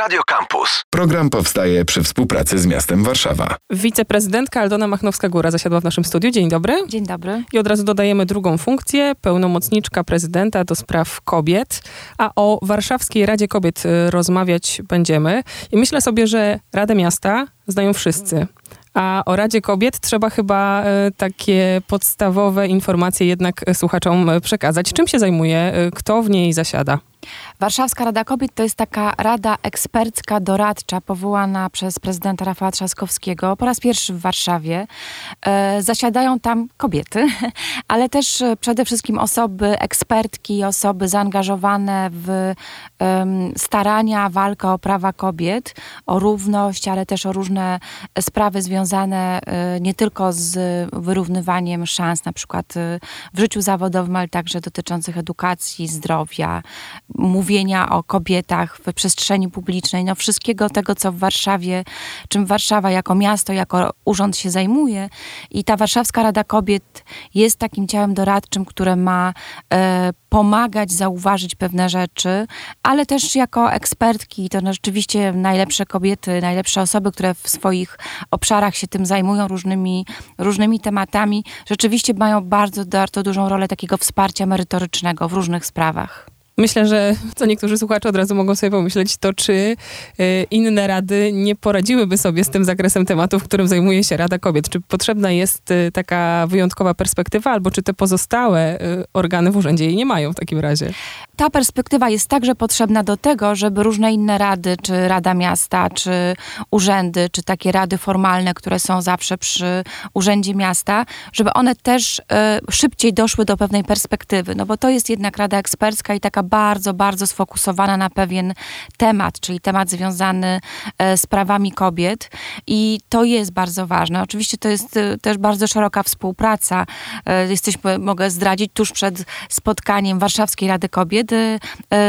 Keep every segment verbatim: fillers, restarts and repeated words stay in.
Radio Campus. Program powstaje przy współpracy z miastem Warszawa. Wiceprezydentka Aldona Machnowska-Góra zasiadła w naszym studiu. Dzień dobry. Dzień dobry. I od razu dodajemy drugą funkcję, pełnomocniczka prezydenta do spraw kobiet, a o Warszawskiej Radzie Kobiet rozmawiać będziemy. I myślę sobie, że Radę Miasta znają wszyscy. A o Radzie Kobiet trzeba chyba takie podstawowe informacje jednak słuchaczom przekazać. Czym się zajmuje? Kto w niej zasiada? Warszawska Rada Kobiet to jest taka rada ekspercka, doradcza, powołana przez prezydenta Rafała Trzaskowskiego po raz pierwszy w Warszawie. E, zasiadają tam kobiety, ale też przede wszystkim osoby ekspertki, osoby zaangażowane w um, starania, walkę o prawa kobiet, o równość, ale też o różne sprawy związane e, nie tylko z wyrównywaniem szans, na przykład e, w życiu zawodowym, ale także dotyczących edukacji, zdrowia, mówienia o kobietach w przestrzeni publicznej, no wszystkiego tego, co w Warszawie, czym Warszawa jako miasto, jako urząd się zajmuje. I ta Warszawska Rada Kobiet jest takim ciałem doradczym, które ma y, pomagać zauważyć pewne rzeczy, ale też jako ekspertki, to no rzeczywiście najlepsze kobiety, najlepsze osoby, które w swoich obszarach się tym zajmują, różnymi, różnymi tematami, rzeczywiście mają bardzo, bardzo dużą rolę takiego wsparcia merytorycznego w różnych sprawach. Myślę, że co niektórzy słuchacze od razu mogą sobie pomyśleć, to czy inne rady nie poradziłyby sobie z tym zakresem tematów, którym zajmuje się Rada Kobiet. Czy potrzebna jest taka wyjątkowa perspektywa, albo czy te pozostałe organy w urzędzie jej nie mają w takim razie? Ta perspektywa jest także potrzebna do tego, żeby różne inne rady, czy Rada Miasta, czy urzędy, czy takie rady formalne, które są zawsze przy Urzędzie Miasta, żeby one też y, szybciej doszły do pewnej perspektywy. No bo to jest jednak rada ekspercka i taka bardzo, bardzo sfokusowana na pewien temat, czyli temat związany z prawami kobiet, i to jest bardzo ważne. Oczywiście to jest też bardzo szeroka współpraca. Jesteśmy, mogę zdradzić, tuż przed spotkaniem Warszawskiej Rady Kobiet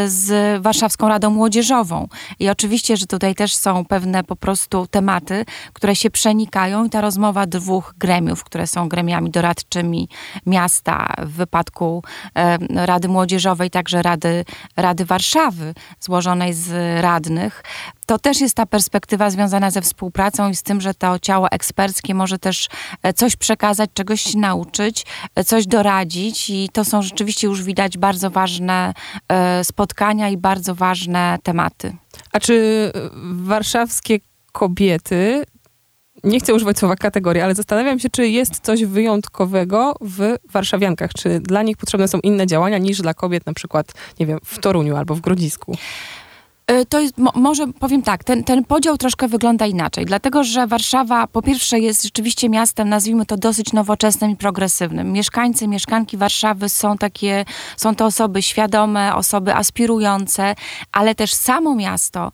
z Warszawską Radą Młodzieżową. I oczywiście, że tutaj też są pewne po prostu tematy, które się przenikają, i ta rozmowa dwóch gremiów, które są gremiami doradczymi miasta w wypadku Rady Młodzieżowej, także Rady Rady Warszawy, złożonej z radnych. To też jest ta perspektywa związana ze współpracą i z tym, że to ciało eksperckie może też coś przekazać, czegoś się nauczyć, coś doradzić, i to są rzeczywiście już widać bardzo ważne spotkania i bardzo ważne tematy. A czy warszawskie kobiety, nie chcę używać słowa kategoria, ale zastanawiam się, czy jest coś wyjątkowego w warszawiankach. Czy dla nich potrzebne są inne działania niż dla kobiet, na przykład, nie wiem, w Toruniu albo w Grodzisku? To jest, mo, może powiem tak, ten, ten podział troszkę wygląda inaczej, dlatego że Warszawa po pierwsze jest rzeczywiście miastem, nazwijmy to, dosyć nowoczesnym i progresywnym. Mieszkańcy, mieszkanki Warszawy są takie, są to osoby świadome, osoby aspirujące, ale też samo miasto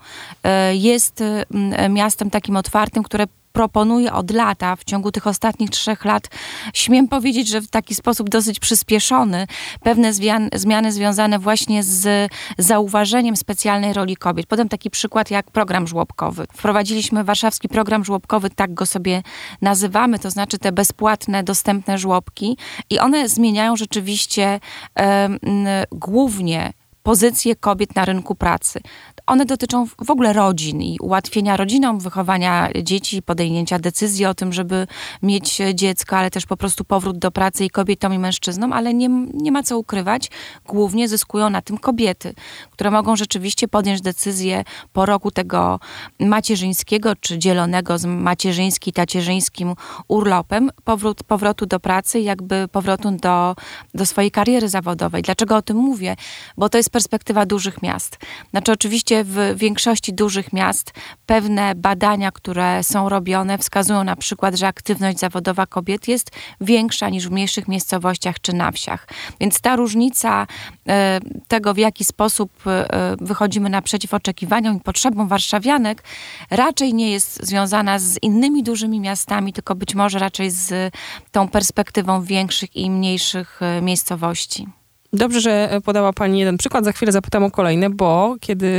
y, jest y, miastem takim otwartym, które proponuje od lata, w ciągu tych ostatnich trzech lat, śmiem powiedzieć, że w taki sposób dosyć przyspieszony, pewne zmian, zmiany związane właśnie z zauważeniem specjalnej roli kobiet. Podam taki przykład jak program żłobkowy. Wprowadziliśmy warszawski program żłobkowy, tak go sobie nazywamy, to znaczy te bezpłatne, dostępne żłobki, i one zmieniają rzeczywiście yy, yy, głównie pozycje kobiet na rynku pracy. One dotyczą w ogóle rodzin i ułatwienia rodzinom wychowania dzieci, podejścia decyzji o tym, żeby mieć dziecko, ale też po prostu powrót do pracy i kobietom i mężczyznom, ale nie, nie ma co ukrywać, głównie zyskują na tym kobiety, które mogą rzeczywiście podjąć decyzję po roku tego macierzyńskiego czy dzielonego z macierzyńskim i tacierzyńskim urlopem, powrót, powrotu do pracy, jakby powrotu do, do swojej kariery zawodowej. Dlaczego o tym mówię? Bo to jest perspektywa dużych miast. Znaczy oczywiście w większości dużych miast pewne badania, które są robione, wskazują na przykład, że aktywność zawodowa kobiet jest większa niż w mniejszych miejscowościach czy na wsiach. Więc ta różnica e, tego, w jaki sposób e, wychodzimy naprzeciw oczekiwaniom i potrzebom warszawianek, raczej nie jest związana z innymi dużymi miastami, tylko być może raczej z tą perspektywą większych i mniejszych miejscowości. Dobrze, że podała pani jeden przykład. Za chwilę zapytam o kolejne, bo kiedy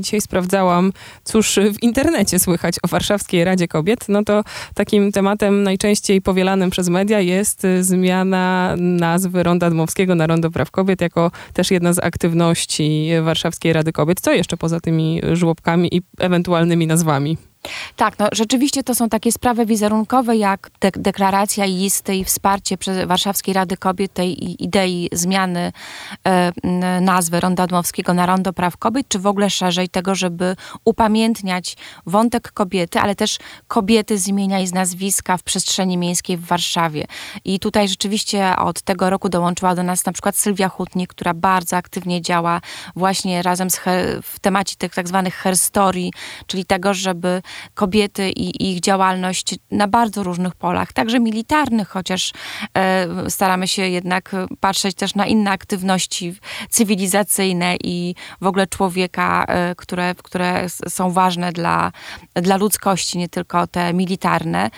dzisiaj sprawdzałam, cóż w internecie słychać o Warszawskiej Radzie Kobiet, no to takim tematem najczęściej powielanym przez media jest zmiana nazwy Ronda Dmowskiego na Rondo Praw Kobiet, jako też jedna z aktywności Warszawskiej Rady Kobiet. Co jeszcze poza tymi żłobkami i ewentualnymi nazwami? Tak, no rzeczywiście to są takie sprawy wizerunkowe, jak de- deklaracja i listy i wsparcie przez Warszawskiej Rady Kobiet tej idei zmiany e, nazwy Ronda Dmowskiego na Rondo Praw Kobiet, czy w ogóle szerzej tego, żeby upamiętniać wątek kobiety, ale też kobiety z imienia i z nazwiska w przestrzeni miejskiej w Warszawie. I tutaj rzeczywiście od tego roku dołączyła do nas na przykład Sylwia Chutnik, która bardzo aktywnie działa właśnie razem z her- w temacie tych tak zwanych herstorii, czyli tego, żeby kobiety i ich działalność na bardzo różnych polach, także militarnych, chociaż e, staramy się jednak patrzeć też na inne aktywności cywilizacyjne i w ogóle człowieka, e, które, które są ważne dla, dla ludzkości, nie tylko te militarne.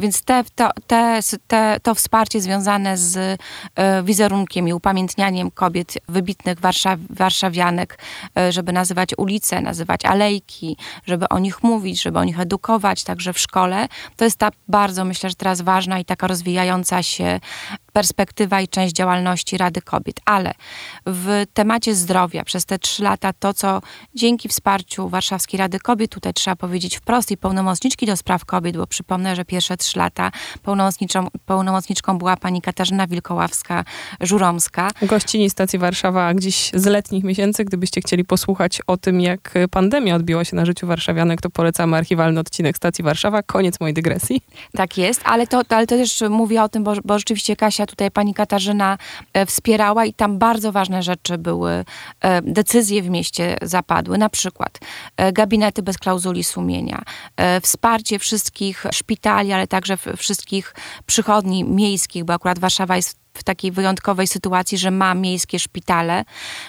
Więc te, to, te, te, to wsparcie związane z e, wizerunkiem i upamiętnianiem kobiet, wybitnych warszaw- warszawianek, e, żeby nazywać ulice, nazywać alejki, żeby o nich mówić, żeby o nich edukować, także w szkole. To jest ta bardzo, myślę, że teraz ważna i taka rozwijająca się perspektywa i część działalności Rady Kobiet. Ale w temacie zdrowia przez te trzy lata to, co dzięki wsparciu Warszawskiej Rady Kobiet, tutaj trzeba powiedzieć wprost, i pełnomocniczki do spraw kobiet, bo przypomnę, że pierwsze trzy lata pełnomocniczą, pełnomocniczką była pani Katarzyna Wilkoławska-Żuromska. Gościni stacji Warszawa gdzieś z letnich miesięcy. Gdybyście chcieli posłuchać o tym, jak pandemia odbiła się na życiu warszawianek, to polecamy archiwalny odcinek stacji Warszawa. Koniec mojej dygresji. Tak jest, ale to, ale to też mówię o tym, bo, bo rzeczywiście Kasia, tutaj pani Katarzyna wspierała i tam bardzo ważne rzeczy były, decyzje w mieście zapadły, na przykład gabinety bez klauzuli sumienia, wsparcie wszystkich szpitali, ale także wszystkich przychodni miejskich, bo akurat Warszawa jest w takiej wyjątkowej sytuacji, że ma miejskie szpitale,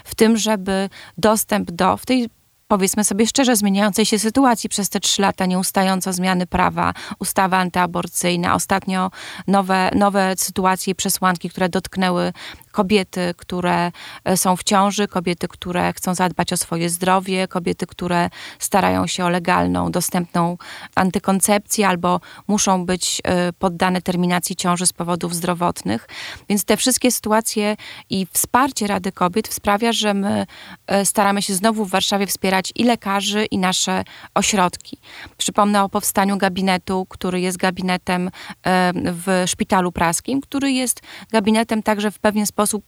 w tym, żeby dostęp do, w tej powiedzmy sobie szczerze, zmieniającej się sytuacji przez te trzy lata, nieustająco zmiany prawa, ustawa antyaborcyjna, ostatnio nowe, nowe sytuacje i przesłanki, które dotknęły kobiety, które są w ciąży, kobiety, które chcą zadbać o swoje zdrowie, kobiety, które starają się o legalną, dostępną antykoncepcję albo muszą być poddane terminacji ciąży z powodów zdrowotnych. Więc te wszystkie sytuacje i wsparcie Rady Kobiet sprawia, że my staramy się znowu w Warszawie wspierać i lekarzy, i nasze ośrodki. Przypomnę o powstaniu gabinetu, który jest gabinetem w Szpitalu Praskim, który jest gabinetem także w pewien sposób sposób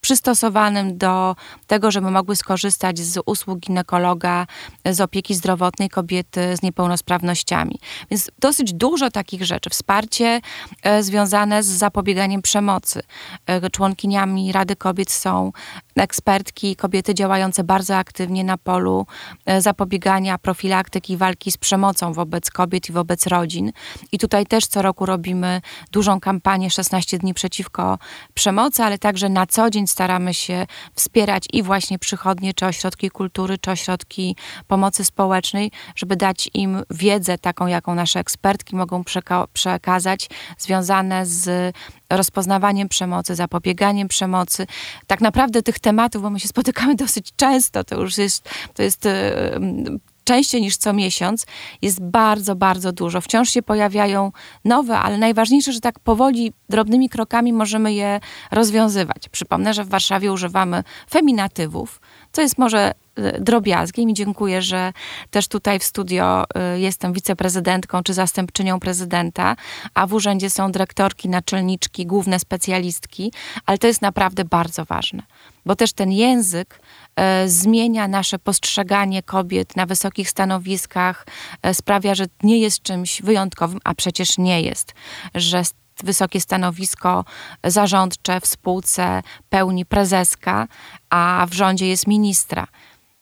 przystosowanym do tego, żeby mogły skorzystać z usług ginekologa, z opieki zdrowotnej kobiety z niepełnosprawnościami. Więc dosyć dużo takich rzeczy. Wsparcie e, związane z zapobieganiem przemocy. E, członkiniami Rady Kobiet są ekspertki i kobiety działające bardzo aktywnie na polu e, zapobiegania, profilaktyki i walki z przemocą wobec kobiet i wobec rodzin. I tutaj też co roku robimy dużą kampanię szesnaście dni przeciwko przemocy, ale także na co dzień staramy się wspierać i właśnie przychodnie, czy ośrodki kultury, czy ośrodki pomocy społecznej, żeby dać im wiedzę taką, jaką nasze ekspertki mogą przeka- przekazać, związane z rozpoznawaniem przemocy, zapobieganiem przemocy. Tak naprawdę tych tematów, bo my się spotykamy dosyć często, to już jest, to jest yy, częściej niż co miesiąc, jest bardzo, bardzo dużo. Wciąż się pojawiają nowe, ale najważniejsze, że tak powoli, drobnymi krokami możemy je rozwiązywać. Przypomnę, że w Warszawie używamy feminatywów, co jest może drobiazgiem i dziękuję, że też tutaj w studio jestem wiceprezydentką czy zastępczynią prezydenta, a w urzędzie są dyrektorki, naczelniczki, główne specjalistki, ale to jest naprawdę bardzo ważne, bo też ten język e, zmienia nasze postrzeganie kobiet na wysokich stanowiskach, e, sprawia, że nie jest czymś wyjątkowym, a przecież nie jest, że wysokie stanowisko zarządcze w spółce pełni prezeska, a w rządzie jest ministra.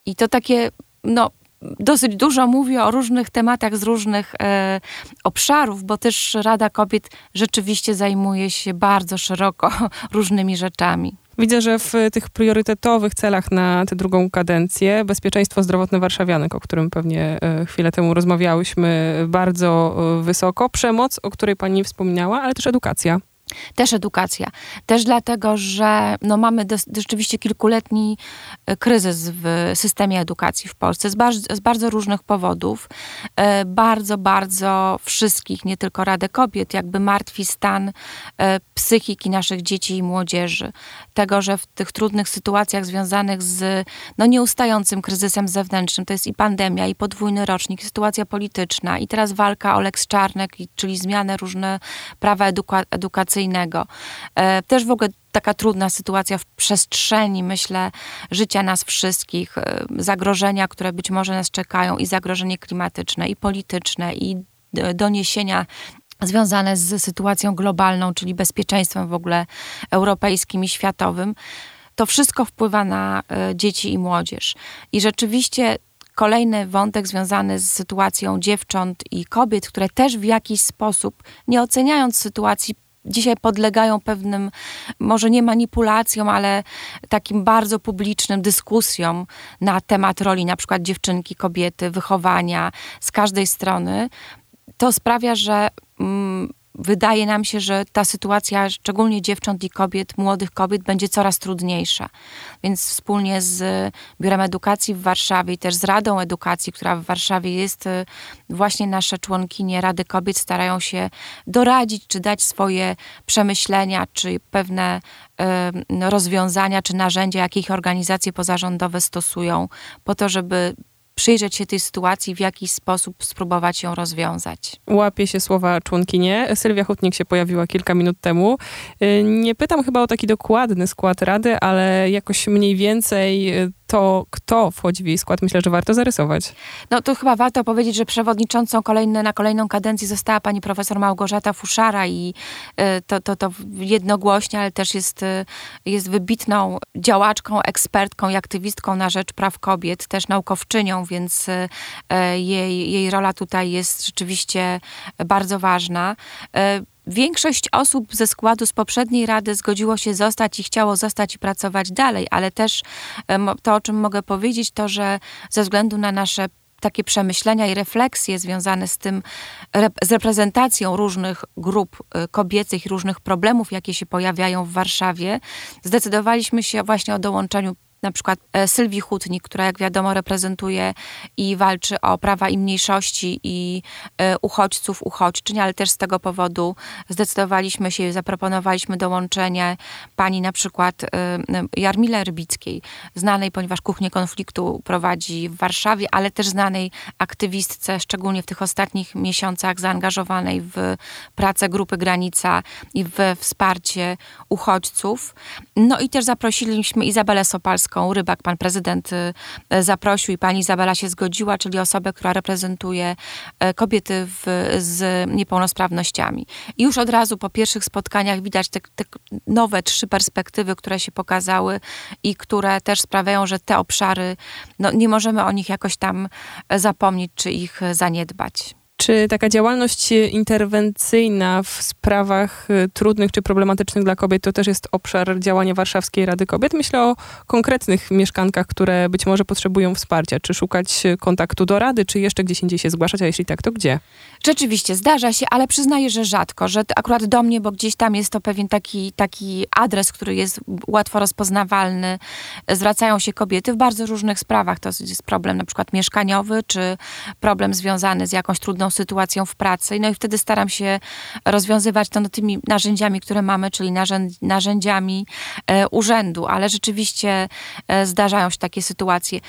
I to takie, no, dosyć dużo mówię o różnych tematach z różnych e, obszarów, bo też Rada Kobiet rzeczywiście zajmuje się bardzo szeroko różnymi rzeczami. Widzę, że w tych priorytetowych celach na tę drugą kadencję bezpieczeństwo zdrowotne warszawianek, o którym pewnie chwilę temu rozmawiałyśmy, bardzo wysoko. Przemoc, o której pani wspomniała, ale też edukacja. Też edukacja. Też dlatego, że no mamy do, rzeczywiście kilkuletni kryzys w systemie edukacji w Polsce z, bar, z bardzo różnych powodów. E, bardzo, bardzo wszystkich, nie tylko Radę Kobiet, jakby martwi stan e, psychiki naszych dzieci i młodzieży. Tego, że w tych trudnych sytuacjach związanych z no, nieustającym kryzysem zewnętrznym, to jest i pandemia, i podwójny rocznik, i sytuacja polityczna, i teraz walka o Lex Czarnek, i, czyli zmiany różne prawa eduka- edukacyjne, też w ogóle taka trudna sytuacja w przestrzeni, myślę, życia nas wszystkich, zagrożenia, które być może nas czekają, i zagrożenie klimatyczne, i polityczne, i doniesienia związane z sytuacją globalną, czyli bezpieczeństwem w ogóle europejskim i światowym. To wszystko wpływa na dzieci i młodzież. I rzeczywiście kolejny wątek związany z sytuacją dziewcząt i kobiet, które też w jakiś sposób, nie oceniając sytuacji, dzisiaj podlegają pewnym, może nie manipulacjom, ale takim bardzo publicznym dyskusjom na temat roli na przykład dziewczynki, kobiety, wychowania z każdej strony. To sprawia, że mm, wydaje nam się, że ta sytuacja, szczególnie dziewcząt i kobiet, młodych kobiet, będzie coraz trudniejsza. Więc wspólnie z Biurem Edukacji w Warszawie i też z Radą Edukacji, która w Warszawie jest, właśnie nasze członkinie Rady Kobiet starają się doradzić, czy dać swoje przemyślenia, czy pewne y, rozwiązania, czy narzędzia, jakich organizacje pozarządowe stosują, po to, żeby przyjrzeć się tej sytuacji, w jakiś sposób spróbować ją rozwiązać. Łapie się słowa członkinie. Sylwia Chutnik się pojawiła kilka minut temu. Nie pytam chyba o taki dokładny skład Rady, ale jakoś mniej więcej to, kto wchodzi w jej skład, myślę, że warto zarysować. No to chyba warto powiedzieć, że przewodniczącą kolejne, na kolejną kadencję została pani profesor Małgorzata Fuszara i to, to, to jednogłośnie, ale też jest, jest wybitną działaczką, ekspertką i aktywistką na rzecz praw kobiet, też naukowczynią, więc jej, jej rola tutaj jest rzeczywiście bardzo ważna. Większość osób ze składu z poprzedniej Rady zgodziło się zostać i chciało zostać i pracować dalej, ale też to, o czym mogę powiedzieć, to, że ze względu na nasze takie przemyślenia i refleksje związane z tym, z reprezentacją różnych grup kobiecych, różnych problemów, jakie się pojawiają w Warszawie, zdecydowaliśmy się właśnie o dołączeniu na przykład Sylwii Chutnik, która jak wiadomo reprezentuje i walczy o prawa i mniejszości i uchodźców, uchodźczyń, ale też z tego powodu zdecydowaliśmy się, zaproponowaliśmy dołączenie pani na przykład Jarmile Rybickiej, znanej, ponieważ Kuchnię Konfliktu prowadzi w Warszawie, ale też znanej aktywistce, szczególnie w tych ostatnich miesiącach zaangażowanej w pracę Grupy Granica i we wsparcie uchodźców. No i też zaprosiliśmy Izabelę Sopalską, Rybak, pan prezydent zaprosił i pani Izabela się zgodziła, czyli osobę, która reprezentuje kobiety w, z niepełnosprawnościami. I już od razu po pierwszych spotkaniach widać te, te nowe trzy perspektywy, które się pokazały i które też sprawiają, że te obszary, no nie możemy o nich jakoś tam zapomnieć czy ich zaniedbać. Czy taka działalność interwencyjna w sprawach trudnych czy problematycznych dla kobiet to też jest obszar działania Warszawskiej Rady Kobiet? Myślę o konkretnych mieszkankach, które być może potrzebują wsparcia. Czy szukać kontaktu do Rady, czy jeszcze gdzieś indziej się zgłaszać, a jeśli tak, to gdzie? Rzeczywiście, zdarza się, ale przyznaję, że rzadko, że akurat do mnie, bo gdzieś tam jest to pewien taki, taki adres, który jest łatwo rozpoznawalny. Zwracają się kobiety w bardzo różnych sprawach. To jest problem na przykład mieszkaniowy, czy problem związany z jakąś trudną sytuacją w pracy. No i wtedy staram się rozwiązywać to no, tymi narzędziami, które mamy, czyli narzędzi, narzędziami e, urzędu, ale rzeczywiście e, zdarzają się takie sytuacje.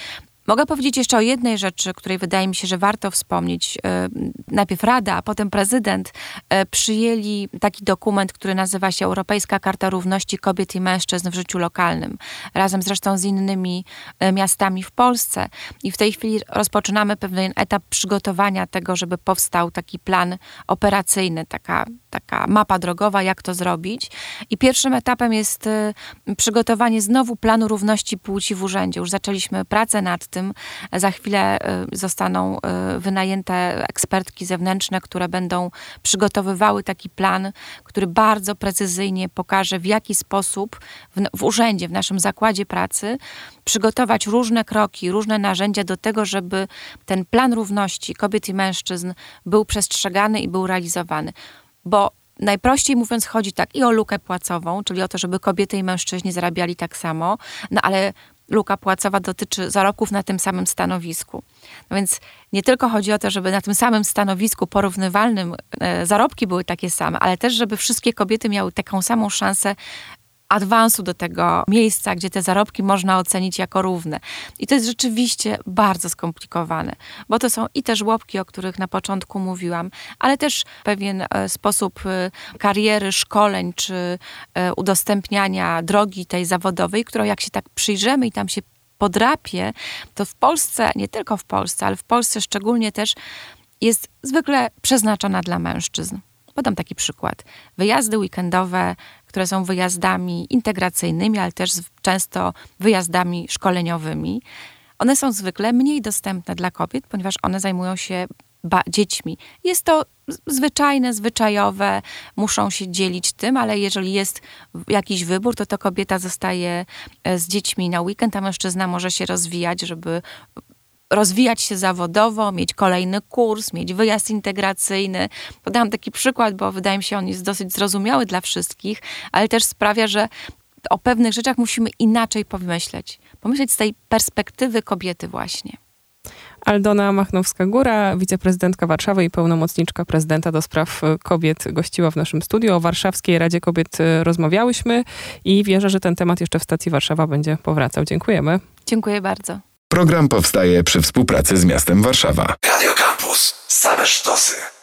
Mogę powiedzieć jeszcze o jednej rzeczy, której wydaje mi się, że warto wspomnieć. Najpierw Rada, a potem prezydent przyjęli taki dokument, który nazywa się Europejska Karta Równości Kobiet i Mężczyzn w Życiu Lokalnym. Razem zresztą z innymi miastami w Polsce. I w tej chwili rozpoczynamy pewien etap przygotowania tego, żeby powstał taki plan operacyjny, taka, taka mapa drogowa, jak to zrobić. I pierwszym etapem jest przygotowanie znowu planu równości płci w urzędzie. Już zaczęliśmy pracę nad tym. Za chwilę zostaną wynajęte ekspertki zewnętrzne, które będą przygotowywały taki plan, który bardzo precyzyjnie pokaże, w jaki sposób w, w urzędzie, w naszym zakładzie pracy przygotować różne kroki, różne narzędzia do tego, żeby ten plan równości kobiet i mężczyzn był przestrzegany i był realizowany. Bo najprościej mówiąc chodzi tak i o lukę płacową, czyli o to, żeby kobiety i mężczyźni zarabiali tak samo, no ale luka płacowa dotyczy zarobków na tym samym stanowisku. No więc nie tylko chodzi o to, żeby na tym samym stanowisku porównywalnym e, zarobki były takie same, ale też, żeby wszystkie kobiety miały taką samą szansę adwansu do tego miejsca, gdzie te zarobki można ocenić jako równe. I to jest rzeczywiście bardzo skomplikowane, bo to są i te żłobki, o których na początku mówiłam, ale też pewien sposób kariery, szkoleń, czy udostępniania drogi tej zawodowej, którą jak się tak przyjrzymy i tam się podrapie, to w Polsce, nie tylko w Polsce, ale w Polsce szczególnie też jest zwykle przeznaczona dla mężczyzn. Podam taki przykład. Wyjazdy weekendowe, które są wyjazdami integracyjnymi, ale też często wyjazdami szkoleniowymi. One są zwykle mniej dostępne dla kobiet, ponieważ one zajmują się ba- dziećmi. Jest to zwyczajne, zwyczajowe, muszą się dzielić tym, ale jeżeli jest jakiś wybór, to to kobieta zostaje z dziećmi na weekend, a mężczyzna może się rozwijać, żeby rozwijać się zawodowo, mieć kolejny kurs, mieć wyjazd integracyjny. Podałam taki przykład, bo wydaje mi się, on jest dosyć zrozumiały dla wszystkich, ale też sprawia, że o pewnych rzeczach musimy inaczej pomyśleć. Pomyśleć z tej perspektywy kobiety właśnie. Aldona Machnowska-Góra, wiceprezydentka Warszawy i pełnomocniczka prezydenta do spraw kobiet, gościła w naszym studiu. O Warszawskiej Radzie Kobiet rozmawiałyśmy i wierzę, że ten temat jeszcze w stacji Warszawa będzie powracał. Dziękujemy. Dziękuję bardzo. Program powstaje przy współpracy z miastem Warszawa. Radio Campus. Same sztosy.